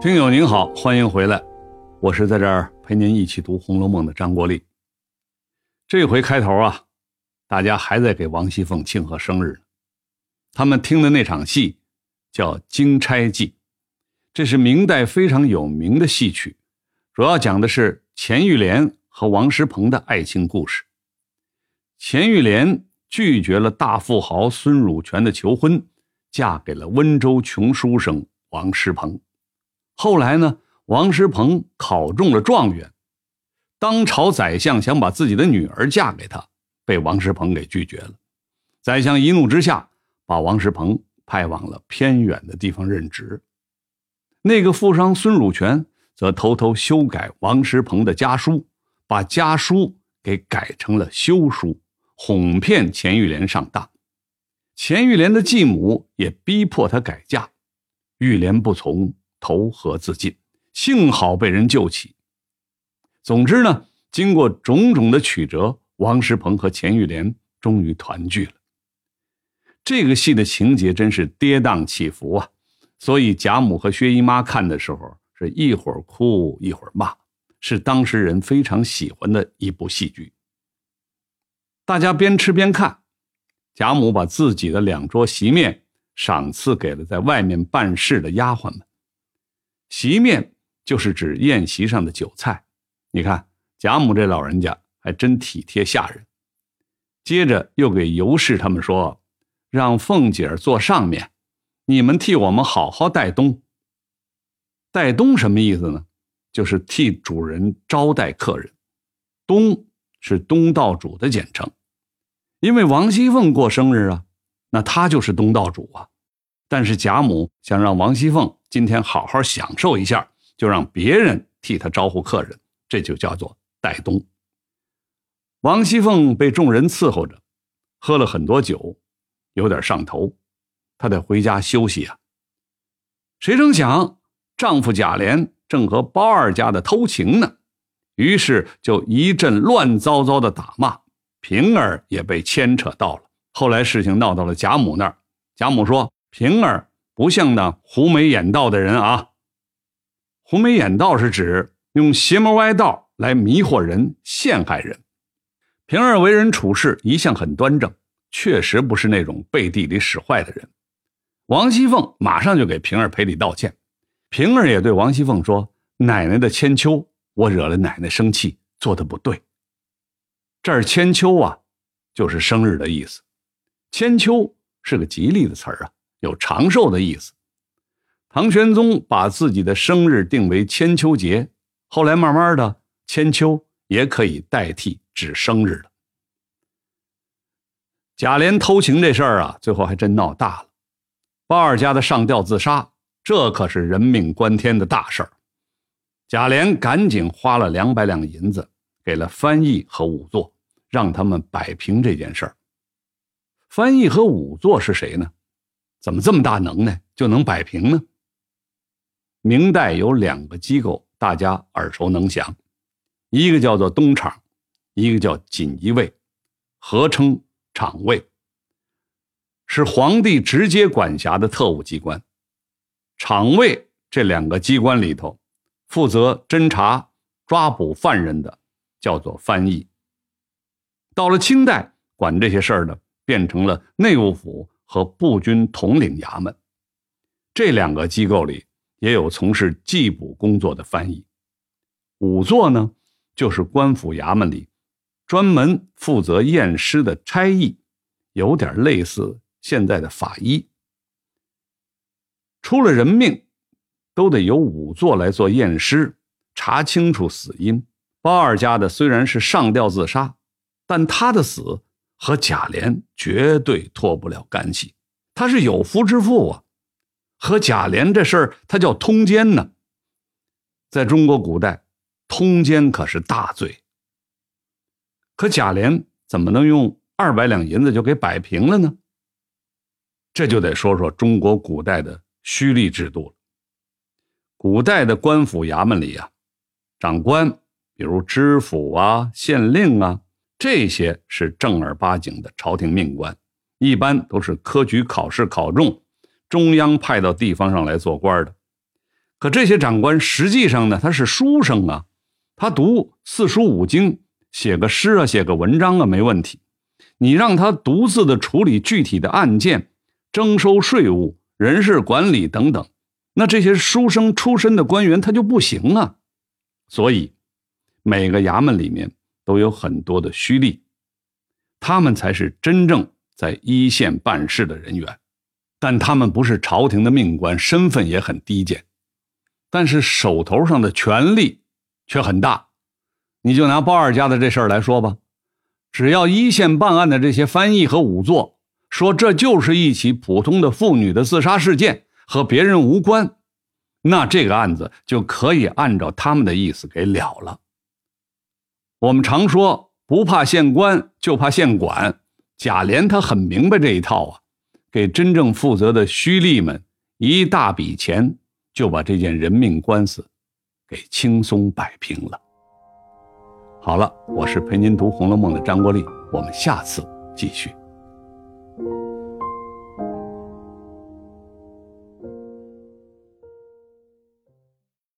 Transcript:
听友您好，欢迎回来，我是在这儿陪您一起读《红楼梦》的张国立。这回开头啊，大家还在给王熙凤庆贺生日呢。他们听的那场戏叫《金钗记》，这是明代非常有名的戏曲，主要讲的是钱玉莲和王石鹏的爱情故事。钱玉莲拒绝了大富豪孙汝权的求婚，嫁给了温州穷书生王石鹏。后来呢，王石鹏考中了状元，当朝宰相想把自己的女儿嫁给他，被王石鹏给拒绝了。宰相一怒之下，把王石鹏派往了偏远的地方任职。那个富商孙汝权则偷偷修改王石鹏的家书，把家书给改成了休书，哄骗钱玉莲上当。钱玉莲的继母也逼迫他改嫁，玉莲不从，投河自尽，幸好被人救起。总之呢，经过种种的曲折，王石鹏和钱玉莲终于团聚了。这个戏的情节真是跌宕起伏啊，所以贾母和薛姨妈看的时候是一会儿哭一会儿骂，是当时人非常喜欢的一部戏剧。大家边吃边看，贾母把自己的两桌席面赏赐给了在外面办事的丫鬟们。席面就是指宴席上的酒菜，你看贾母这老人家还真体贴下人。接着又给尤氏他们说，让凤姐坐上面，你们替我们好好带东。带东什么意思呢？就是替主人招待客人，东是东道主的简称。因为王熙凤过生日啊，那她就是东道主啊。但是贾母想让王熙凤今天好好享受一下，就让别人替她招呼客人，这就叫做带东。王熙凤被众人伺候着，喝了很多酒，有点上头，她得回家休息啊。谁成想丈夫贾琏正和包二家的偷情呢，于是就一阵乱糟糟的打骂，平儿也被牵扯到了。后来事情闹到了贾母那儿，贾母说平儿不像那胡眉眼道的人啊。胡眉眼道是指用邪门歪道来迷惑人，陷害人。平儿为人处事一向很端正，确实不是那种背地里使坏的人。王熙凤马上就给平儿赔礼道歉，平儿也对王熙凤说，奶奶的千秋，我惹了奶奶生气，做的不对。这儿千秋啊，就是生日的意思。千秋是个吉利的词儿啊，有长寿的意思。唐玄宗把自己的生日定为千秋节，后来慢慢的千秋也可以代替指生日了。贾琏偷情这事儿啊，最后还真闹大了。包二家的上吊自杀，这可是人命关天的大事儿。贾琏赶紧花了200两银子给了翻译和仵作，让他们摆平这件事儿。翻译和仵作是谁呢？怎么这么大能耐就能摆平呢？明代有2个机构大家耳熟能详，一个叫做东厂，一个叫锦衣卫，合称厂卫，是皇帝直接管辖的特务机关。厂卫这2个机关里头，负责侦查抓捕犯人的叫做翻译。到了清代，管这些事儿的变成了内务府和步军统领衙门。这2个机构里也有从事缉捕工作的翻译。仵作呢，就是官府衙门里专门负责验尸的差役，有点类似现在的法医。出了人命都得由仵作来做验尸，查清楚死因。包二家的虽然是上吊自杀，但他的死和贾琏绝对脱不了干系，他是有夫之妇啊。和贾琏这事儿，他叫通奸呢。在中国古代，通奸可是大罪。可贾琏怎么能用200两银子就给摆平了呢？这就得说说中国古代的胥吏制度了。古代的官府衙门里啊，长官比如知府啊、县令啊，这些是正儿八经的朝廷命官，一般都是科举考试考中，中央派到地方上来做官的。可这些长官实际上呢，他是书生啊，他读四书五经，写个诗啊，写个文章啊，没问题。你让他独自的处理具体的案件，征收税务，人事管理等等，那这些书生出身的官员他就不行啊。所以每个衙门里面都有很多的胥吏，他们才是真正在一线办事的人员，但他们不是朝廷的命官，身份也很低贱，但是手头上的权力却很大。你就拿包二家的这事儿来说吧，只要一线办案的这些翻译和仵作说这就是一起普通的妇女的自杀事件，和别人无关，那这个案子就可以按照他们的意思给了了。我们常说不怕县官就怕县管，贾琏他很明白这一套啊，给真正负责的胥吏们一大笔钱，就把这件人命官司给轻松摆平了。好了，我是陪您读《红楼梦》的张国立，我们下次继续。